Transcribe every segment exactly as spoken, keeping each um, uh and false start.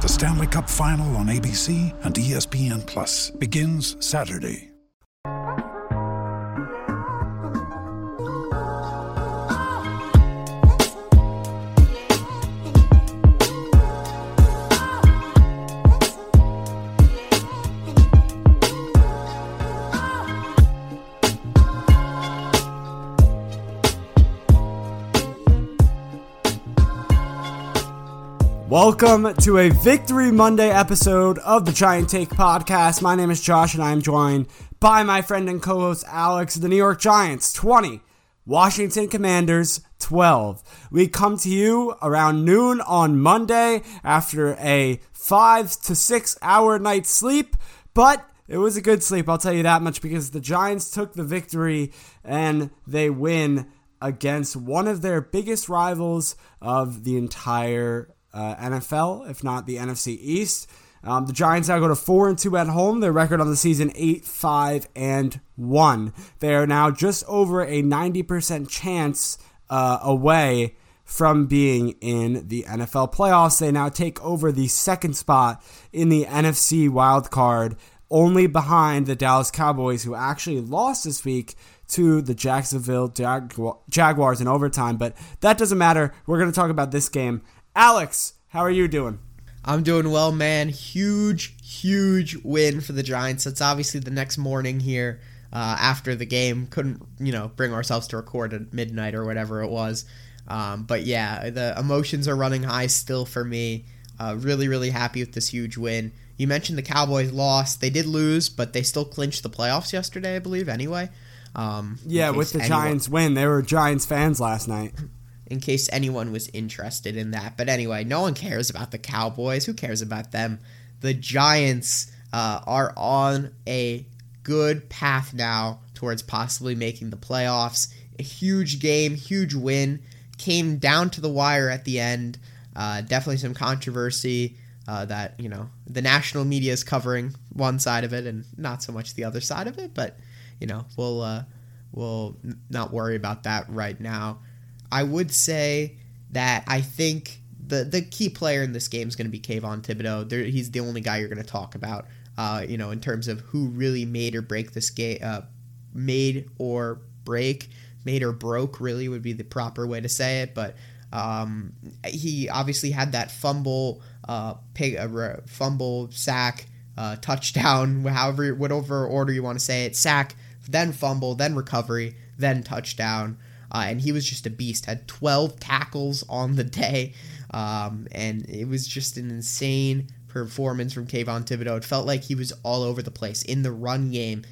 The Stanley Cup Final on A B C and E S P N Plus begins Saturday. Welcome to a Victory Monday episode of the Giant Take Podcast. My name is Josh, and I am joined by my friend and co-host Alex. The New York Giants, twenty. Washington Commanders, twelve. We come to you around noon on Monday after a five to six hour night's sleep, but it was a good sleep, I'll tell you that much, because the Giants took the victory and they win against one of their biggest rivals of the entire Uh, N F L, if not the N F C East. Um, the Giants now go to four and two at home. Their record on the season, eight, five, and one. They are now just over a ninety percent chance uh, away from being in the N F L playoffs. They now take over the second spot in the N F C wildcard, only behind the Dallas Cowboys, who actually lost this week to the Jacksonville Jagu- Jaguars in overtime. But that doesn't matter. We're going to talk about this game. Alex, how are you doing? I'm doing well, man. Huge, huge win for the Giants. It's obviously the next morning here uh, after the game. Couldn't, you know, bring ourselves to record at midnight or whatever it was. Um, but yeah, the emotions are running high still for me. Uh, really, really happy with this huge win. You mentioned the Cowboys lost. They did lose, but they still clinched the playoffs yesterday, I believe, anyway. Um, yeah, with the anyone- Giants win. They were Giants fans last night. In case anyone was interested in that. But anyway, no one cares about the Cowboys. Who cares about them? The Giants uh, are on a good path now towards possibly making the playoffs. A huge game, huge win. Came down to the wire at the end. Uh, definitely some controversy uh, that, you know, the national media is covering one side of it and not so much the other side of it. But, you know, we'll, uh, we'll not worry about that right now. I would say that I think the the key player in this game is going to be Kayvon Thibodeau. There, he's the only guy you're going to talk about, uh, you know, in terms of who really made or break this game. Uh, made or break, made or broke, really would be the proper way to say it. But um, he obviously had that fumble, uh, pig, uh, fumble sack, uh, touchdown, however, whatever order you want to say it. Sack, then fumble, then recovery, then touchdown. Uh, and he was just a beast, had twelve tackles on the day, um, and it was just an insane performance from Kayvon Thibodeau. It felt like he was all over the place in the run game,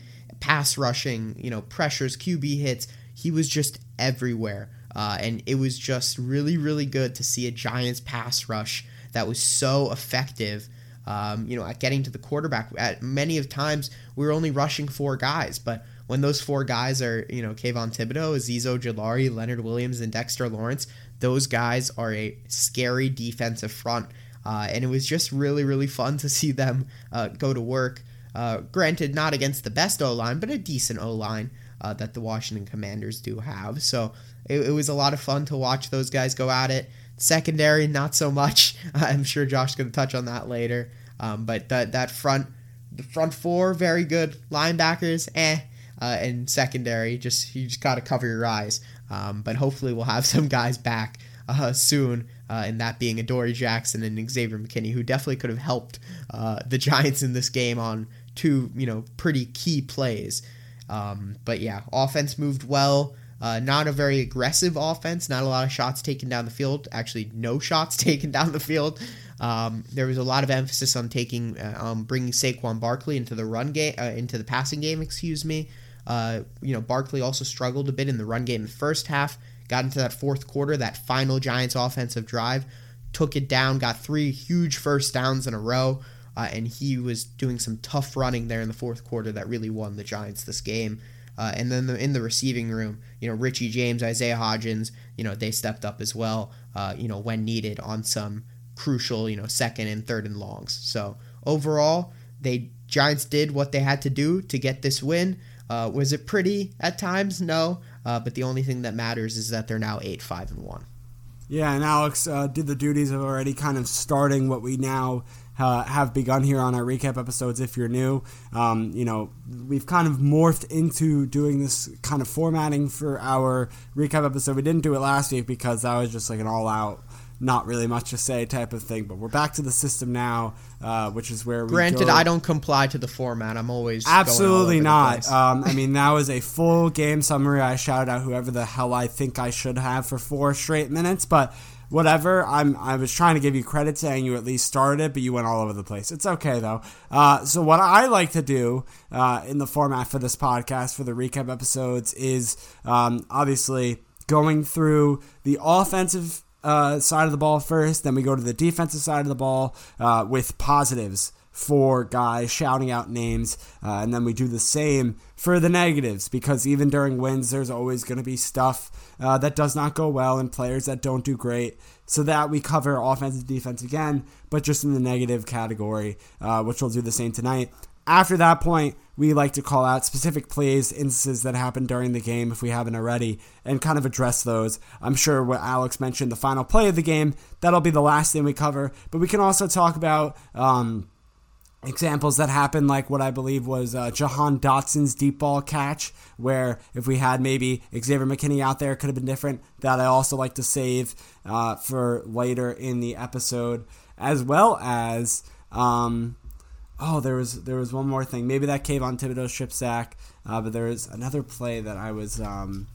pass rushing, you know, pressures, Q B hits. He was just everywhere, uh, and it was just really, really good to see a Giants pass rush that was so effective, um, you know, at getting to the quarterback. At many of times, we were only rushing four guys, but when those four guys are, you know, Kayvon Thibodeau, Azeez Ojulari, Leonard Williams, and Dexter Lawrence, those guys are a scary defensive front. Uh, and it was just really, really fun to see them uh, go to work. Uh, granted, not against the best O-line, but a decent O-line uh, that the Washington Commanders do have. So it, it was a lot of fun to watch those guys go at it. Secondary, not so much. I'm sure Josh is going to touch on that later. Um, but that that front, the front four, very good. Linebackers, eh. Uh, and secondary, just you just got to cover your eyes. Um, but hopefully we'll have some guys back uh, soon, uh, and that being Adoree Jackson and Xavier McKinney, who definitely could have helped uh, the Giants in this game on two, you know, pretty key plays. Um, but yeah, offense moved well. Uh, not a very aggressive offense, not a lot of shots taken down the field. Actually, no shots taken down the field. Um, there was a lot of emphasis on taking, uh, um, bringing Saquon Barkley into the run game, uh, into the passing game. Excuse me. Uh, you know, Barkley also struggled a bit in the run game in the first half. Got into that fourth quarter, that final Giants offensive drive, took it down, got three huge first downs in a row, uh, and he was doing some tough running there in the fourth quarter that really won the Giants this game. Uh, and then the, in the receiving room, you know, Richie James, Isaiah Hodgins, you know, they stepped up as well, uh, you know, when needed on some crucial, you know, second and third and longs. So overall, they Giants did what they had to do to get this win. Uh, was it pretty at times? No. Uh, but the only thing that matters is that they're now eight, five, and one. Yeah, and Alex uh, did the duties of already kind of starting what we now Uh, have begun here on our recap episodes. If you're new, um, you know, we've kind of morphed into doing this kind of formatting for our recap episode. We didn't do it last week because that was just like an all out, not really much to say type of thing, but we're back to the system now, uh, which is where we Granted, go. I don't comply to the format. I'm always Absolutely going all over not. The place. Um, I mean, that was a full game summary. I shouted out whoever the hell I think I should have for four straight minutes, but whatever, I'm, I was trying to give you credit saying you at least started it, but you went all over the place. It's okay, though. Uh, so what I like to do uh, in the format for this podcast, for the recap episodes, is um, obviously going through the offensive uh, side of the ball first, then we go to the defensive side of the ball uh, with positives for guys, shouting out names, uh, and then we do the same for the negatives, because even during wins, there's always going to be stuff uh, that does not go well and players that don't do great, so that we cover offense and defense again, but just in the negative category, uh, which we'll do the same tonight. After that point, we like to call out specific plays, instances that happened during the game if we haven't already, and kind of address those. I'm sure what Alex mentioned, the final play of the game, that'll be the last thing we cover, but we can also talk about um, examples that happened, like what I believe was uh, Jahan Dotson's deep ball catch, where if we had maybe Xavier McKinney out there, it could have been different. That I also like to save uh, for later in the episode, as well as um, oh, there was there was one more thing. Maybe that Kayvon Thibodeau strip sack, uh, but there was another play that I was um,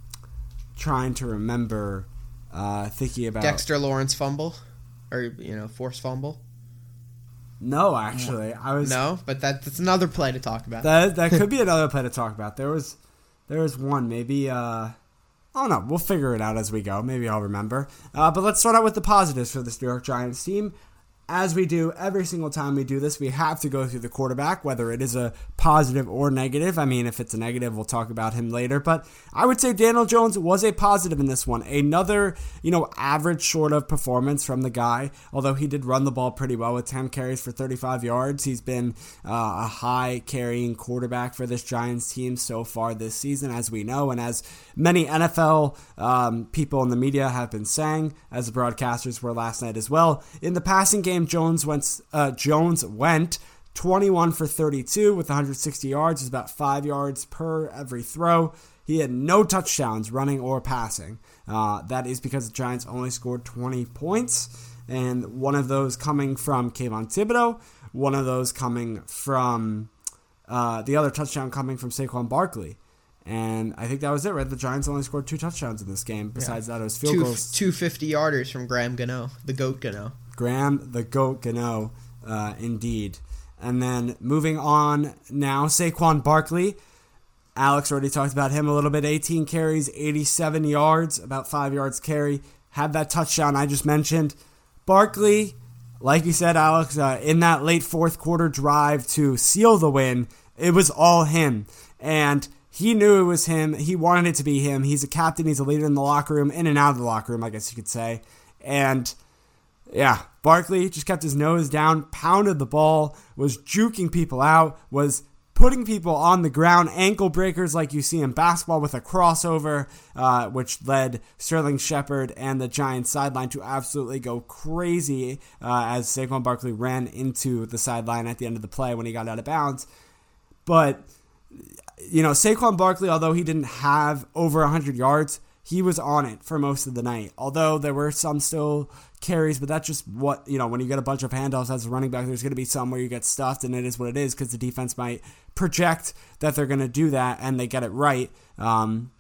trying to remember, uh, thinking about Dexter Lawrence fumble, or you know, forced fumble. No, actually, I was no, but that, that's another play to talk about. That that could be another play to talk about. There was, there was one maybe. Uh, I don't know. We'll figure it out as we go. Maybe I'll remember. Uh, but let's start out with the positives for this New York Giants team. As we do every single time we do this, we have to go through the quarterback, whether it is a positive or negative. I mean, if it's a negative, we'll talk about him later. But I would say Daniel Jones was a positive in this one. Another, you know, average short of performance from the guy, although he did run the ball pretty well with ten carries for thirty-five yards. He's been uh, a high carrying quarterback for this Giants team so far this season, as we know, and as many N F L um, people in the media have been saying, as the broadcasters were last night as well. In the passing game, Jones went, uh, Jones went twenty-one for thirty-two with one hundred sixty yards. It's about five yards per every throw. He had no touchdowns running or passing. Uh, that is because the Giants only scored twenty points. And one of those coming from Kayvon Thibodeau. One of those coming from uh, the other touchdown coming from Saquon Barkley. And I think that was it, right? The Giants only scored two touchdowns in this game. Besides yeah. that, it was field two, goals. Two fifty-yarders from Graham Gano, the GOAT Gano. Graham, the GOAT Gano, uh, indeed. And then moving on now, Saquon Barkley. Alex already talked about him a little bit. eighteen carries, eighty-seven yards, about five yards carry. Had that touchdown I just mentioned. Barkley, like you said, Alex, uh, in that late fourth quarter drive to seal the win, it was all him. And he knew it was him. He wanted it to be him. He's a captain. He's a leader in the locker room, in and out of the locker room, I guess you could say. And yeah, Barkley just kept his nose down, pounded the ball, was juking people out, was putting people on the ground, ankle breakers like you see in basketball with a crossover, uh, which led Sterling Shepard and the Giants sideline to absolutely go crazy uh, as Saquon Barkley ran into the sideline at the end of the play when he got out of bounds. But, you know, Saquon Barkley, although he didn't have over one hundred yards, he was on it for most of the night. Although there were some still carries, but that's just what, you know, when you get a bunch of handoffs as a running back, there's going to be some where you get stuffed, and it is what it is because the defense might project that they're going to do that, and they get it right. Um,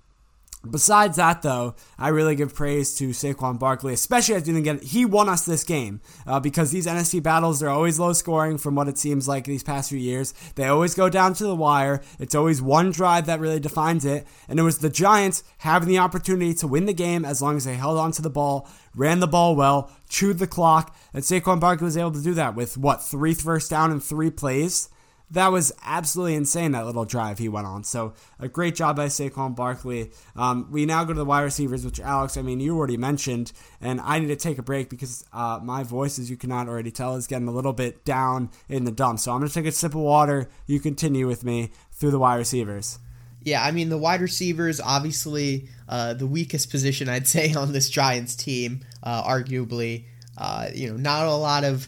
Besides that, though, I really give praise to Saquon Barkley, especially as you didn't get it. He won us this game uh, because these N F C battles, they're always low scoring from what it seems like these past few years. They always go down to the wire. It's always one drive that really defines it. And it was the Giants having the opportunity to win the game as long as they held on to the ball, ran the ball well, chewed the clock. And Saquon Barkley was able to do that with, what, three first down and three plays? That was absolutely insane, that little drive he went on. So, a great job by Saquon Barkley. Um, we now go to the wide receivers, which, Alex, I mean, you already mentioned. And I need to take a break because uh, my voice, as you cannot already tell, is getting a little bit down in the dumps. So, I'm going to take a sip of water. You continue with me through the wide receivers. Yeah, I mean, the wide receivers, obviously, uh, the weakest position, I'd say, on this Giants team, uh, arguably. Uh, you know, not a lot of...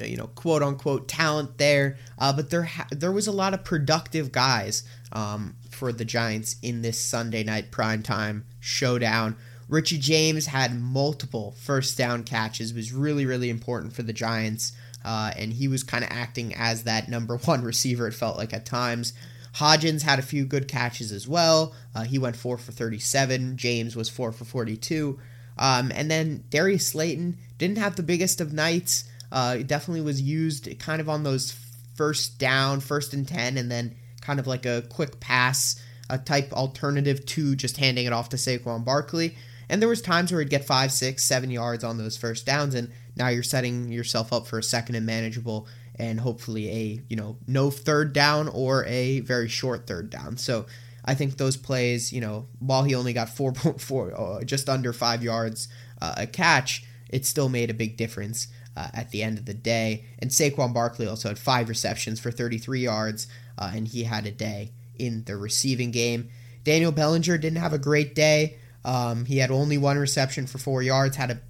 you know, quote unquote talent there, uh, but there ha- there was a lot of productive guys um, for the Giants in this Sunday night primetime showdown. Richie James had multiple first down catches, was really, really important for the Giants, uh, and he was kind of acting as that number one receiver, it felt like at times. Hodgins had a few good catches as well. Uh, he went four for thirty-seven. James was four for forty-two. Um, and then Darius Slayton didn't have the biggest of nights. Uh, it definitely was used kind of on those first down, first and ten, and then kind of like a quick pass, a type alternative to just handing it off to Saquon Barkley. And there was times where he'd get five, six, seven yards on those first downs, and now you're setting yourself up for a second and manageable, and hopefully a, you know, no third down or a very short third down. So I think those plays, you know, while he only got four point four, uh, just under five yards uh, a catch, it still made a big difference. Uh, at the end of the day. And Saquon Barkley also had five receptions for thirty-three yards, uh, and he had a day in the receiving game. Daniel Bellinger didn't have a great day. Um, he had only one reception for four yards, had a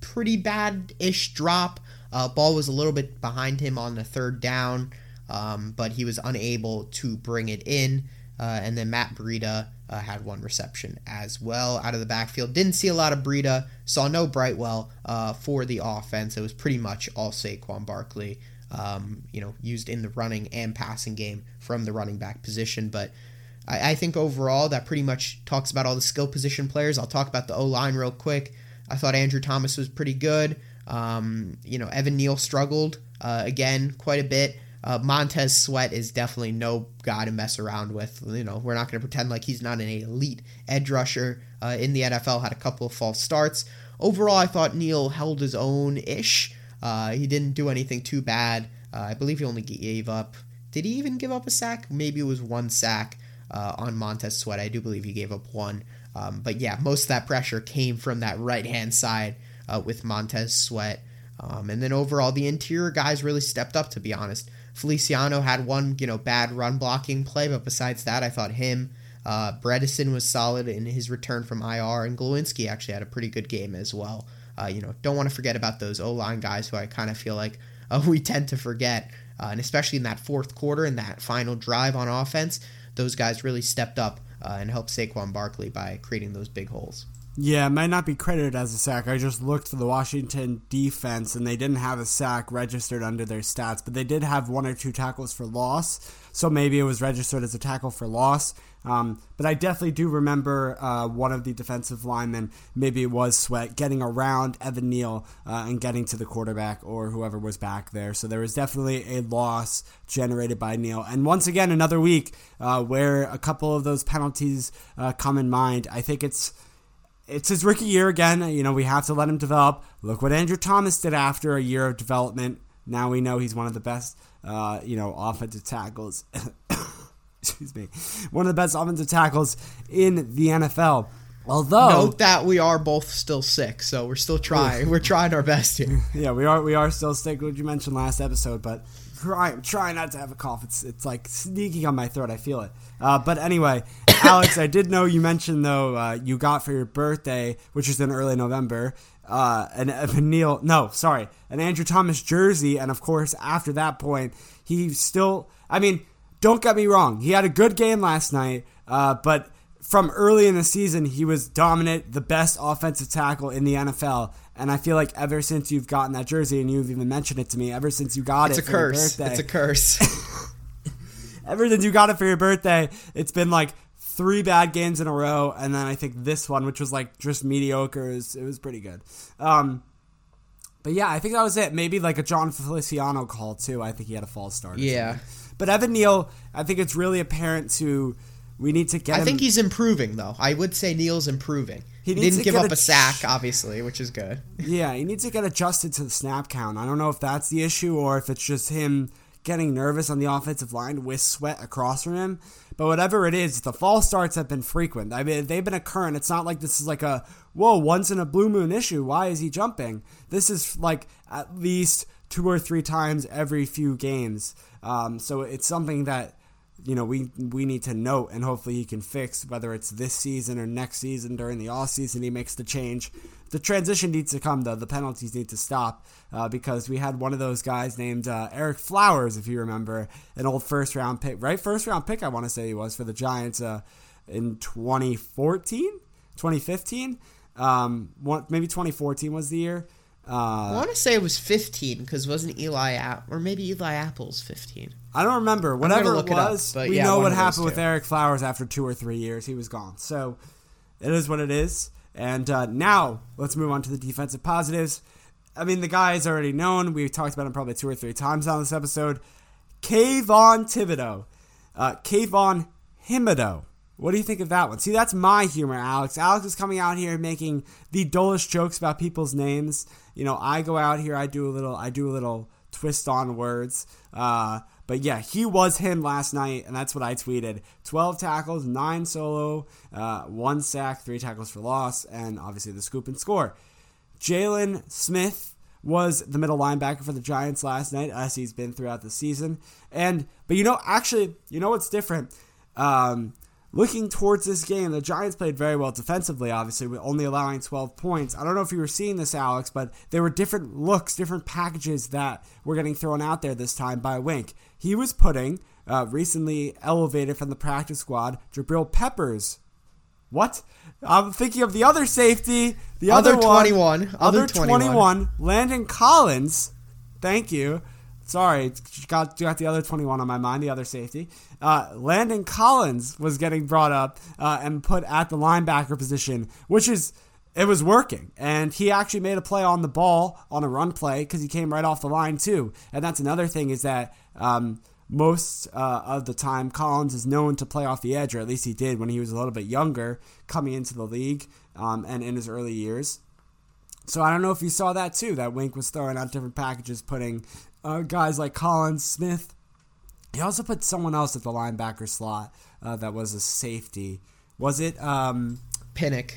pretty bad-ish drop. Uh, ball was a little bit behind him on the third down, um, but he was unable to bring it in. Uh, and then Matt Breida uh, had one reception as well out of the backfield. Didn't see a lot of Breida, saw no Brightwell uh, for the offense. It was pretty much all Saquon Barkley, um, you know, used in the running and passing game from the running back position. But I, I think overall that pretty much talks about all the skill position players. I'll talk about the O-line real quick. I thought Andrew Thomas was pretty good. Um, you know, Evan Neal struggled uh, again quite a bit. Uh, Montez Sweat is definitely no guy to mess around with. You know, we're not going to pretend like he's not an elite edge rusher uh, in the N F L. Had a couple of false starts. Overall, I thought Neal held his own-ish. Uh, he didn't do anything too bad. Uh, I believe he only gave up. Did he even give up a sack? Maybe it was one sack uh, on Montez Sweat. I do believe he gave up one. Um, but yeah, most of that pressure came from that right-hand side uh, with Montez Sweat. Um, and then overall, the interior guys really stepped up, to be honest. Feliciano had one, you know, bad run blocking play, but besides that, I thought him, uh, Bredesen was solid in his return from I R, and Glowinski actually had a pretty good game as well. Uh, you know, don't want to forget about those O-line guys who I kind of feel like uh, we tend to forget, uh, and especially in that fourth quarter and that final drive on offense, those guys really stepped up uh, and helped Saquon Barkley by creating those big holes. Yeah, it might not be credited as a sack. I just looked for the Washington defense, and they didn't have a sack registered under their stats, but they did have one or two tackles for loss, so maybe it was registered as a tackle for loss. Um, but I definitely do remember uh, one of the defensive linemen, maybe it was Sweat, getting around Evan Neal uh, and getting to the quarterback or whoever was back there. So there was definitely a loss generated by Neal. And once again, another week uh, where a couple of those penalties uh, come in mind. I think it's... It's his rookie year again. You know, we have to let him develop. Look what Andrew Thomas did after a year of development. Now we know he's one of the best, uh, you know, offensive tackles. Excuse me. One of the best offensive tackles in the N F L. Although, note that we are both still sick, so we're still trying. We're trying our best here. Yeah, we are. We are still sick. What you mentioned last episode, but I'm trying not to have a cough. It's it's like sneaking on my throat. I feel it. Uh, but anyway, Alex, I did know you mentioned though uh, you got for your birthday, which is in early November, uh, an Evan Neal. No, sorry, an Andrew Thomas jersey, and of course after that point, he still. I mean, don't get me wrong. He had a good game last night, uh, but. from early in the season, he was dominant, the best offensive tackle in the N F L. And I feel like ever since you've gotten that jersey, and you've even mentioned it to me, ever since you got it's it a for curse. your birthday. It's a curse. Ever since you got it for your birthday, it's been like three bad games in a row. And then I think this one, which was like just mediocre, it was, it was pretty good. Um, but yeah, I think that was it. Maybe like a John Feliciano call too. I think he had a false start. Yeah. But Evan Neal, I think it's really apparent to... We need to get I him. think he's improving, though. I would say Neal's improving. He, he didn't give up ad- a sack, obviously, which is good. Yeah, he needs to get adjusted to the snap count. I don't know if that's the issue or if it's just him getting nervous on the offensive line with Sweat across from him. But whatever it is, the false starts have been frequent. I mean, they've been occurring. It's not like this is like a, whoa, once in a blue moon issue. Why is he jumping? This is like at least two or three times every few games. Um, so it's something that, you know, we we need to note, and hopefully he can fix, whether it's this season or next season during the offseason, he makes the change. The transition needs to come, though. The penalties need to stop uh, because we had one of those guys named uh, Eric Flowers, if you remember, an old first-round pick, right? First-round pick, I want to say he was, for the Giants uh, in twenty fourteen, twenty fifteen. Um, one, maybe twenty fourteen was the year. Uh, I want to say it was fifteen because wasn't Eli App or maybe Eli Apple's fifteen. I don't remember. Whatever it was, it up, we yeah, know what happened with Eric Flowers after two or three years. He was gone. So it is what it is. And uh, now let's move on to the defensive positives. I mean, the guy is already known. We've talked about him probably two or three times on this episode. Kayvon Thibodeau. Uh, Kayvon Thibodeau. What do you think of that one? See, that's my humor, Alex. Alex is coming out here making the dullest jokes about people's names. You know, I go out here, I do a little, I do a little twist on words. Uh, but yeah, he was him last night, and that's what I tweeted: twelve tackles, nine solo, uh, one sack, three tackles for loss, and obviously the scoop and score. Jalen Smith was the middle linebacker for the Giants last night, as he's been throughout the season. And but you know, actually, you know what's different? Um, Looking towards this game, the Giants played very well defensively, obviously, with only allowing twelve points. I don't know if you were seeing this, Alex, but there were different looks, different packages that were getting thrown out there this time by Wink. He was putting, uh, recently elevated from the practice squad, Jabril Peppers. What? I'm thinking of the other safety. The other, other one, twenty-one. Other, other twenty-one. Landon Collins. Thank you. Sorry, got got the other twenty-one on my mind, the other safety. Uh, Landon Collins was getting brought up uh, and put at the linebacker position, which is, it was working. And he actually made a play on the ball on a run play because he came right off the line too. And that's another thing is that um, most uh, of the time Collins is known to play off the edge, or at least he did when he was a little bit younger coming into the league um, and in his early years. So I don't know if you saw that too, that Wink was throwing out different packages, putting uh, guys like Collins, Smith. He also put someone else at the linebacker slot uh, that was a safety. Was it? Um, Pinnock.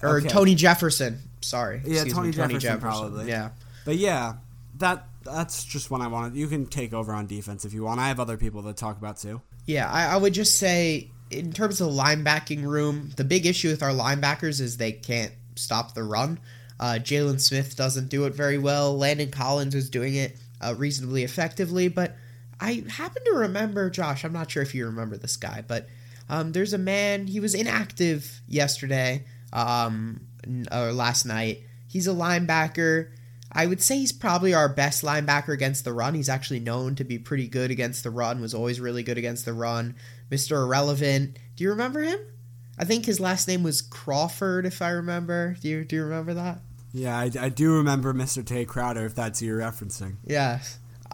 Or okay. Tony Jefferson. Sorry. Yeah, Tony, me, Tony Jefferson, Jefferson probably. Yeah. But yeah, that that's just one I wanted. You can take over on defense if you want. I have other people to talk about too. Yeah, I, I would just say in terms of the linebacking room, the big issue with our linebackers is they can't stop the run. Uh, Jalen Smith doesn't do it very well. Landon Collins is doing it uh, reasonably effectively, but I happen to remember, Josh, I'm not sure if you remember this guy, but um, there's a man, he was inactive yesterday, um, or last night. He's a linebacker. I would say he's probably our best linebacker against the run. He's actually known to be pretty good against the run, was always really good against the run. Mister Irrelevant. Do you remember him? I think his last name was Crawford, if I remember. Do you do you remember that? Yeah, I, I do remember Mister Tay Crowder, if that's who you're referencing. Yeah.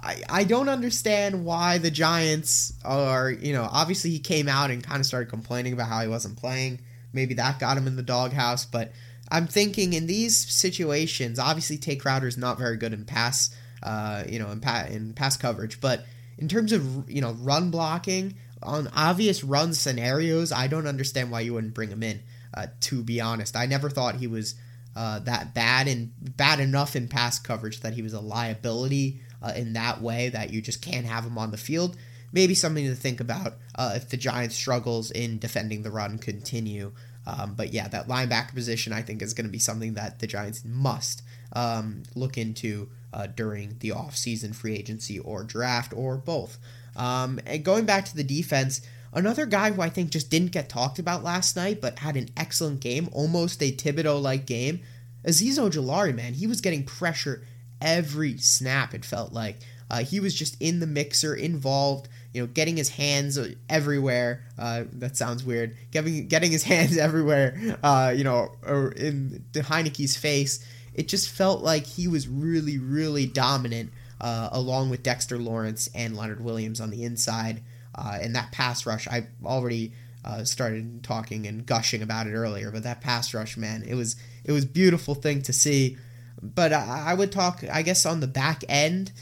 I, I don't understand why the Giants are, you know, obviously he came out and kind of started complaining about how he wasn't playing. Maybe that got him in the doghouse. But I'm thinking in these situations, obviously Tay Crowder is not very good in pass, uh, you know, in, pa- in pass coverage. But in terms of, you know, run blocking, on obvious run scenarios, I don't understand why you wouldn't bring him in, uh, to be honest. I never thought he was uh, that bad and bad enough in pass coverage that he was a liability uh, in that way that you just can't have him on the field. Maybe something to think about uh, if the Giants' struggles in defending the run continue. Um, but yeah, that linebacker position I think is going to be something that the Giants must um, look into uh, during the offseason, free agency or draft or both. Um, and going back to the defense, Another guy who I think just didn't get talked about last night, but had an excellent game, almost a Thibodeau-like game, Azeez Ojulari, man. He was getting pressure every snap, it felt like. Uh, he was just in the mixer, involved, you know, getting his hands everywhere. Uh, that sounds weird. Getting, getting his hands everywhere, uh, you know, or in Heineke's face. It just felt like he was really, really dominant, uh, along with Dexter Lawrence and Leonard Williams on the inside. Uh, and that pass rush, I already uh, started talking and gushing about it earlier, but that pass rush, man, it was it was a beautiful thing to see. But I, I would talk, I guess, on the back end,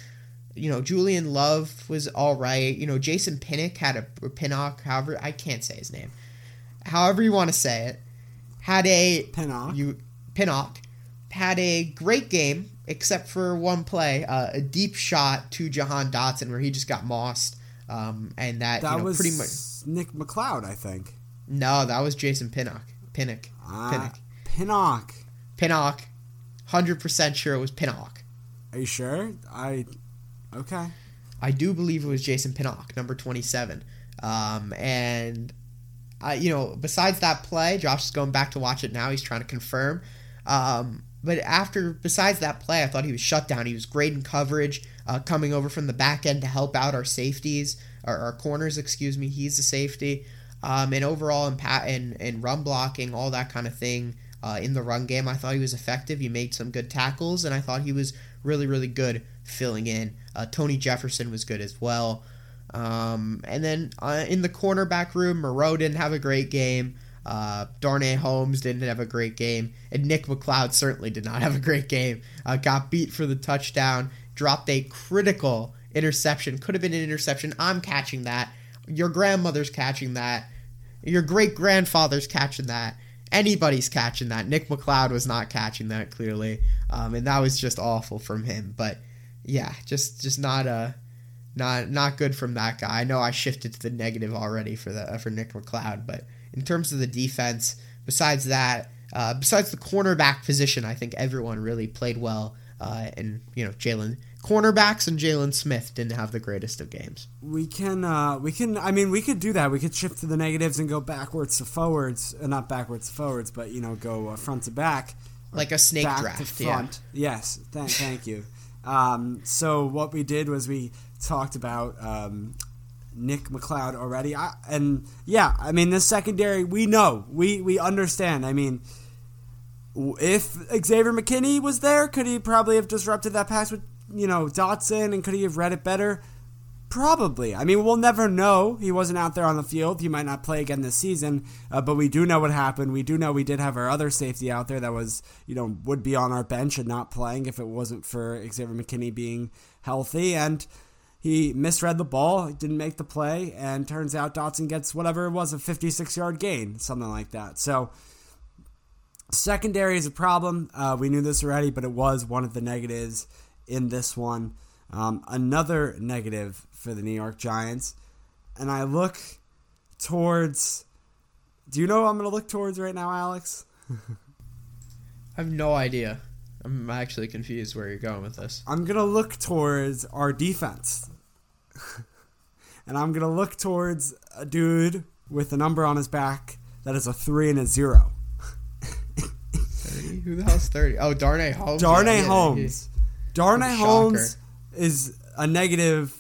you know, Julian Love was all right. You know, Jason Pinnock had a, or Pinnock, however, I can't say his name. However you want to say it, had a... Pinnock. You, Pinnock. Had a great game, except for one play, uh, a deep shot to Jahan Dotson where he just got mossed. Um, and that, that you know, was pretty much Nick McLeod, I think. No, that was Jason Pinnock. Pinnock. Uh, Pinnock. Pinnock. Pinnock. one hundred percent sure it was Pinnock. Are you sure? I... Okay. I do believe it was Jason Pinnock, number twenty-seven. Um, and, I, you know, besides that play, Josh is going back to watch it now. He's trying to confirm. Um, but after, besides that play, I thought he was shut down. He was great in coverage, uh, coming over from the back end to help out our safeties, or our corners, excuse me. He's the safety. Um, and overall, in, pa- in, in run blocking, all that kind of thing, uh, in the run game, I thought he was effective. He made some good tackles, and I thought he was really, really good filling in. Uh, Tony Jefferson was good as well. Um, and then uh, in the cornerback room, Moreau didn't have a great game. Uh, Darnay Holmes didn't have a great game. And Nick McLeod certainly did not have a great game. Uh, got beat for the touchdown. Dropped a critical interception. Could have been an interception. I'm catching that. Your grandmother's catching that. Your great-grandfather's catching that. Anybody's catching that. Nick McLeod was not catching that, clearly. Um, and that was just awful from him. But yeah, just just not a, not not good from that guy. I know I shifted to the negative already for the for Nick McLeod, but in terms of the defense, besides that, uh, besides the cornerback position, I think everyone really played well. Uh, and you know, Jalen cornerbacks and Jalen Smith didn't have the greatest of games. We can uh, we can I mean we could do that. We could shift to the negatives and go backwards to forwards, uh, not backwards to forwards, but you know, go uh, front to back, like a snake back draft. To front. Yeah. Yes, th- thank you. Um, so what we did was we talked about um, Nick McLeod already. I, and yeah, I mean, this secondary, we know, we, we understand. I mean, if Xavier McKinney was there, could he probably have disrupted that pass with, you know, Dotson, and could he have read it better? Probably. I mean, we'll never know. He wasn't out there on the field. He might not play again this season, uh, but we do know what happened. We do know we did have our other safety out there that was, you know, would be on our bench and not playing if it wasn't for Xavier McKinney being healthy. And he misread the ball, didn't make the play, and turns out Dotson gets whatever it was, a fifty-six-yard gain, something like that. So secondary is a problem. Uh, we knew this already, but it was one of the negatives in this one. Um, another negative for the New York Giants, and I look towards... Do you know who I'm going to look towards right now, Alex? I have no idea. I'm actually confused where you're going with this. I'm going to look towards our defense. And I'm going to look towards a dude with a number on his back that is a three and a zero. thirty? Who the hell's thirty? Oh, Darnay Holmes. Darnay yeah, Holmes. Yeah, yeah. Darnay Holmes is a negative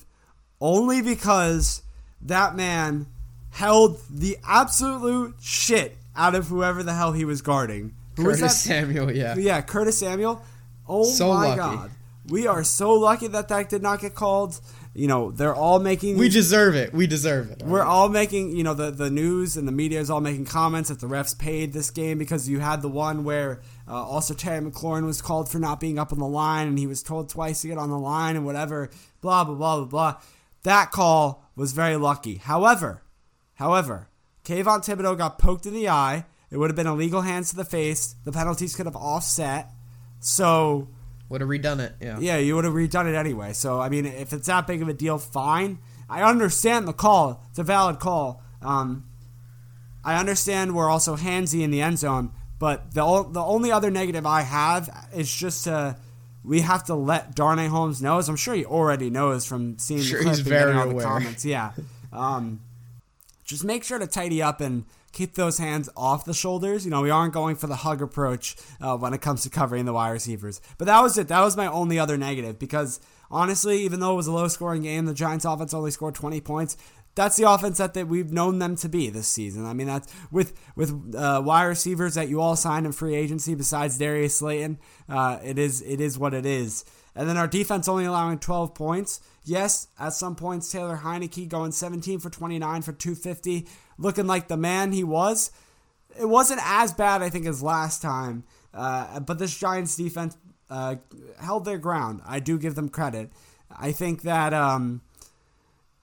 only because that man held the absolute shit out of whoever the hell he was guarding. Who Curtis was that? Samuel, yeah. Yeah, Curtis Samuel. Oh, so my lucky. God. We are so lucky that that did not get called. You know, they're all making... We deserve it. We deserve it. All we're right. all making, you know, the, the news and the media is all making comments that the refs paid this game because you had the one where uh, also Terry McLaurin was called for not being up on the line and he was told twice to get on the line and whatever, blah, blah, blah, blah, blah. That call was very lucky. However, however, Kayvon Thibodeau got poked in the eye. It would have been illegal hands to the face. The penalties could have offset. So... Would have redone it, yeah. Yeah, you would have redone it anyway. So, I mean, if it's that big of a deal, fine. I understand the call. It's a valid call. Um, I understand we're also handsy in the end zone, but the o- the only other negative I have is just uh, we have to let Darnay Holmes know, as I'm sure he already knows from seeing sure, the clip he's and very aware. The comments. Yeah. Um, just make sure to tidy up and keep those hands off the shoulders. You know, we aren't going for the hug approach uh, when it comes to covering the wide receivers. But that was it. That was my only other negative because, honestly, even though it was a low-scoring game, the Giants' offense only scored twenty points. That's the offense that they, we've known them to be this season. I mean, that's with with uh, wide receivers that you all signed in free agency besides Darius Slayton. Uh, it is it is what it is. And then our defense only allowing twelve points. Yes, at some points, Taylor Heineke going seventeen for twenty-nine for two fifty, looking like the man he was. It wasn't as bad, I think, as last time. Uh, but this Giants defense uh, held their ground. I do give them credit. I think that um,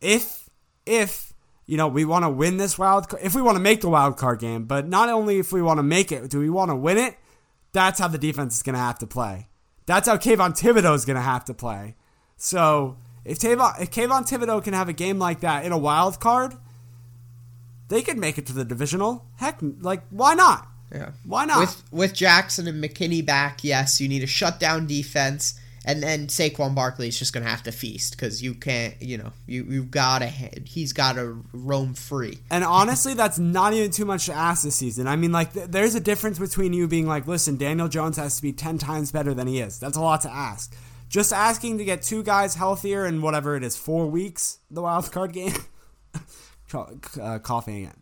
if... If, you know, we want to win this wild card, if we want to make the wild card game, but not only if we want to make it, do we want to win it? That's how the defense is going to have to play. That's how Kayvon Thibodeau is going to have to play. So if Tavon, if Kayvon Thibodeau can have a game like that in a wild card, they could make it to the divisional. Heck, like, why not? Yeah. Why not? With, with Jackson and McKinney back, yes, you need a shutdown defense. And then Saquon Barkley is just going to have to feast because you can't, you know, you, you've got to, he's got to roam free. And honestly, that's not even too much to ask this season. I mean, like, th- there's a difference between you being like, listen, Daniel Jones has to be ten times better than he is. That's a lot to ask. Just asking to get two guys healthier in whatever it is, four weeks, the wild card game. uh, coughing again.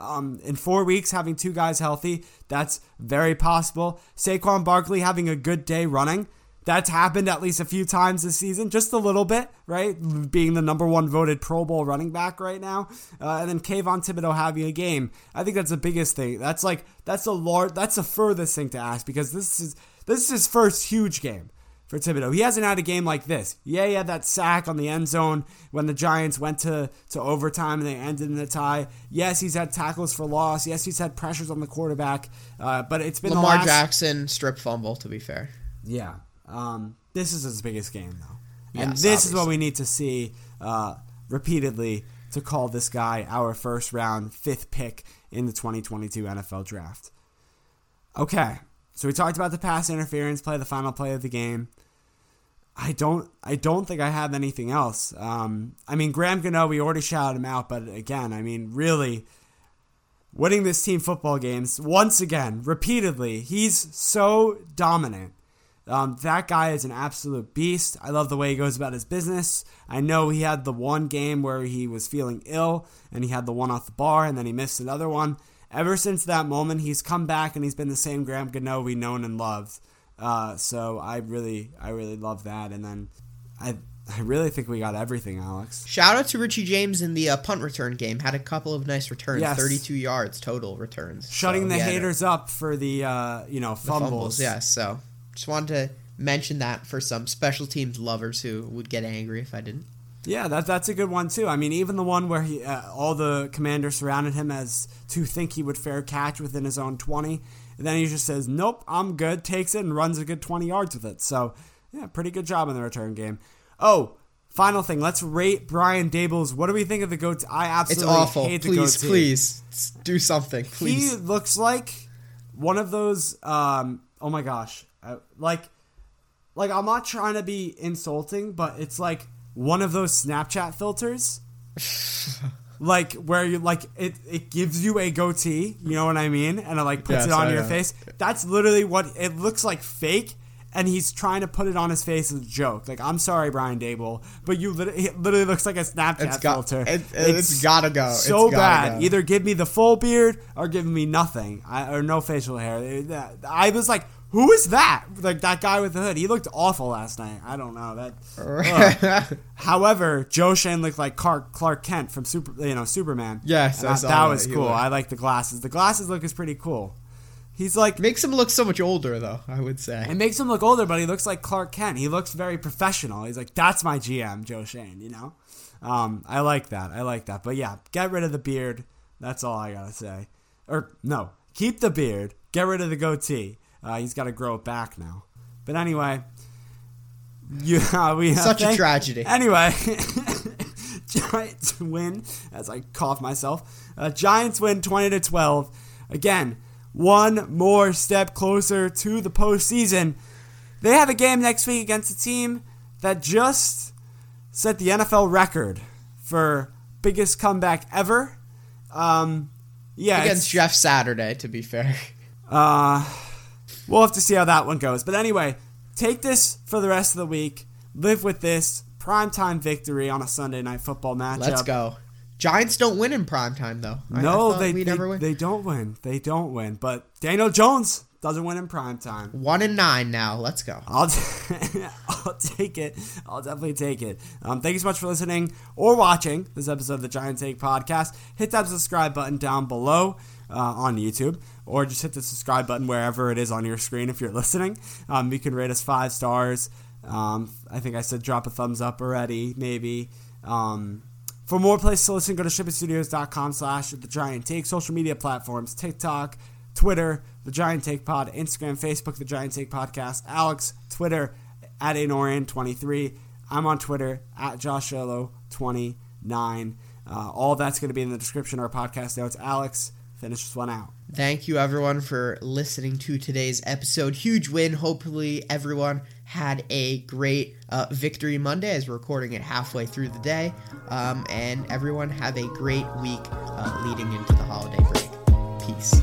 Um, in four weeks, having two guys healthy, that's very possible. Saquon Barkley having a good day running. That's happened at least a few times this season, just a little bit, right? Being the number one voted Pro Bowl running back right now. Uh, and then Kayvon Thibodeau having a game. I think that's the biggest thing. That's like, that's a large, that's the furthest thing to ask because this is, this is his first huge game for Thibodeau. He hasn't had a game like this. Yeah, he had that sack on the end zone when the Giants went to, to overtime and they ended in a tie. Yes, he's had tackles for loss. Yes, he's had pressures on the quarterback. Uh, but it's been Lamar the last... Jackson strip fumble, to be fair. Yeah. Um, this is his biggest game, though. And yes, this obviously is what we need to see uh, repeatedly to call this guy our first round, fifth pick in the twenty twenty-two N F L draft. Okay, so we talked about the pass interference play, the final play of the game. I don't I don't think I have anything else. Um, I mean, Graham Gano, we already shouted him out, but again, I mean, really, winning this team football games, once again, repeatedly, he's so dominant. Um, that guy is an absolute beast. I love the way he goes about his business. I know he had the one game where he was feeling ill, and he had the one off the bar, and then he missed another one. Ever since that moment, he's come back, and he's been the same Graham Gano we known and loved. Uh, so I really, I really love that. And then I, I really think we got everything, Alex. Shout out to Richie James in the uh, punt return game. Had a couple of nice returns, yes. thirty-two yards total returns, shutting so the haters it. up for the uh, you know fumbles. The fumbles yes, yeah, so. Just wanted to mention that for some special teams lovers who would get angry if I didn't. Yeah, that, that's a good one, too. I mean, even the one where he uh, all the Commanders surrounded him as to think he would fair catch within his own twenty. And then he just says, nope, I'm good, takes it, and runs a good twenty yards with it. So, yeah, pretty good job in the return game. Oh, final thing. Let's rate Brian Daboll's. What do we think of the goatee? I absolutely it's awful. hate please, the goatee. Please, please, do something, please. He looks like one of those, um, oh my gosh. Like, like I'm not trying to be insulting, but it's like one of those Snapchat filters, like where you like it, it gives you a goatee, you know what I mean, and it like puts yes, it on I your know. face. That's literally what it looks like, fake, and he's trying to put it on his face as a joke. Like, I'm sorry, Brian Daboll, but you literally, it literally looks like a Snapchat it's got, filter. It, it's, it's gotta go. So it's gotta bad. Go. Either give me the full beard or give me nothing, I, or no facial hair. I was like, who is that? Like, that guy with the hood. He looked awful last night. I don't know that. However, Joe Shane looked like Clark Kent from Super, you know, Superman. Yes, I, I saw that was cool. Looked. I like the glasses. The glasses look is pretty cool. He's like makes him look so much older, though. I would say it makes him look older, but he looks like Clark Kent. He looks very professional. He's like, that's my G M, Joe Shane. You know, um, I like that. I like that. But yeah, get rid of the beard. That's all I gotta say. Or no, keep the beard. Get rid of the goatee. Uh, he's got to grow it back now. But anyway, you, uh, we such a tragedy. Anyway, Giants win, as I cough myself. Uh, Giants win twenty to twelve. Again, one more step closer to the postseason. They have a game next week against a team that just set the N F L record for biggest comeback ever. Um, yeah, against Jeff Saturday, to be fair. Uh, we'll have to see how that one goes. But anyway, take this for the rest of the week. Live with this primetime victory on a Sunday Night Football matchup. Let's go. Giants don't win in primetime, though. No, they, they, never win. they don't win. They don't win. But Daniel Jones doesn't win in primetime. One and nine now. Let's go. I'll, t- I'll take it. I'll definitely take it. Um, thank you so much for listening or watching this episode of the Giant Take Podcast. Hit that subscribe button down below uh, on YouTube. Or just hit the subscribe button wherever it is on your screen if you're listening. Um, you can rate us five stars. Um, I think I said drop a thumbs up already, maybe. Um, for more places to listen, go to shipping studios dot com slash The Giant Take. Social media platforms, TikTok, Twitter, The Giant Take Pod, Instagram, Facebook, The Giant Take Podcast. Alex, Twitter, at Anoran twenty-three. I'm on Twitter, at Josh Olo twenty-nine. Uh, all that's going to be in the description of our podcast notes. Alex, finish this one out. Thank you, everyone, for listening to today's episode. Huge win. Hopefully, everyone had a great uh, Victory Monday as we're recording it halfway through the day. Um, and everyone have a great week uh, leading into the holiday break. Peace.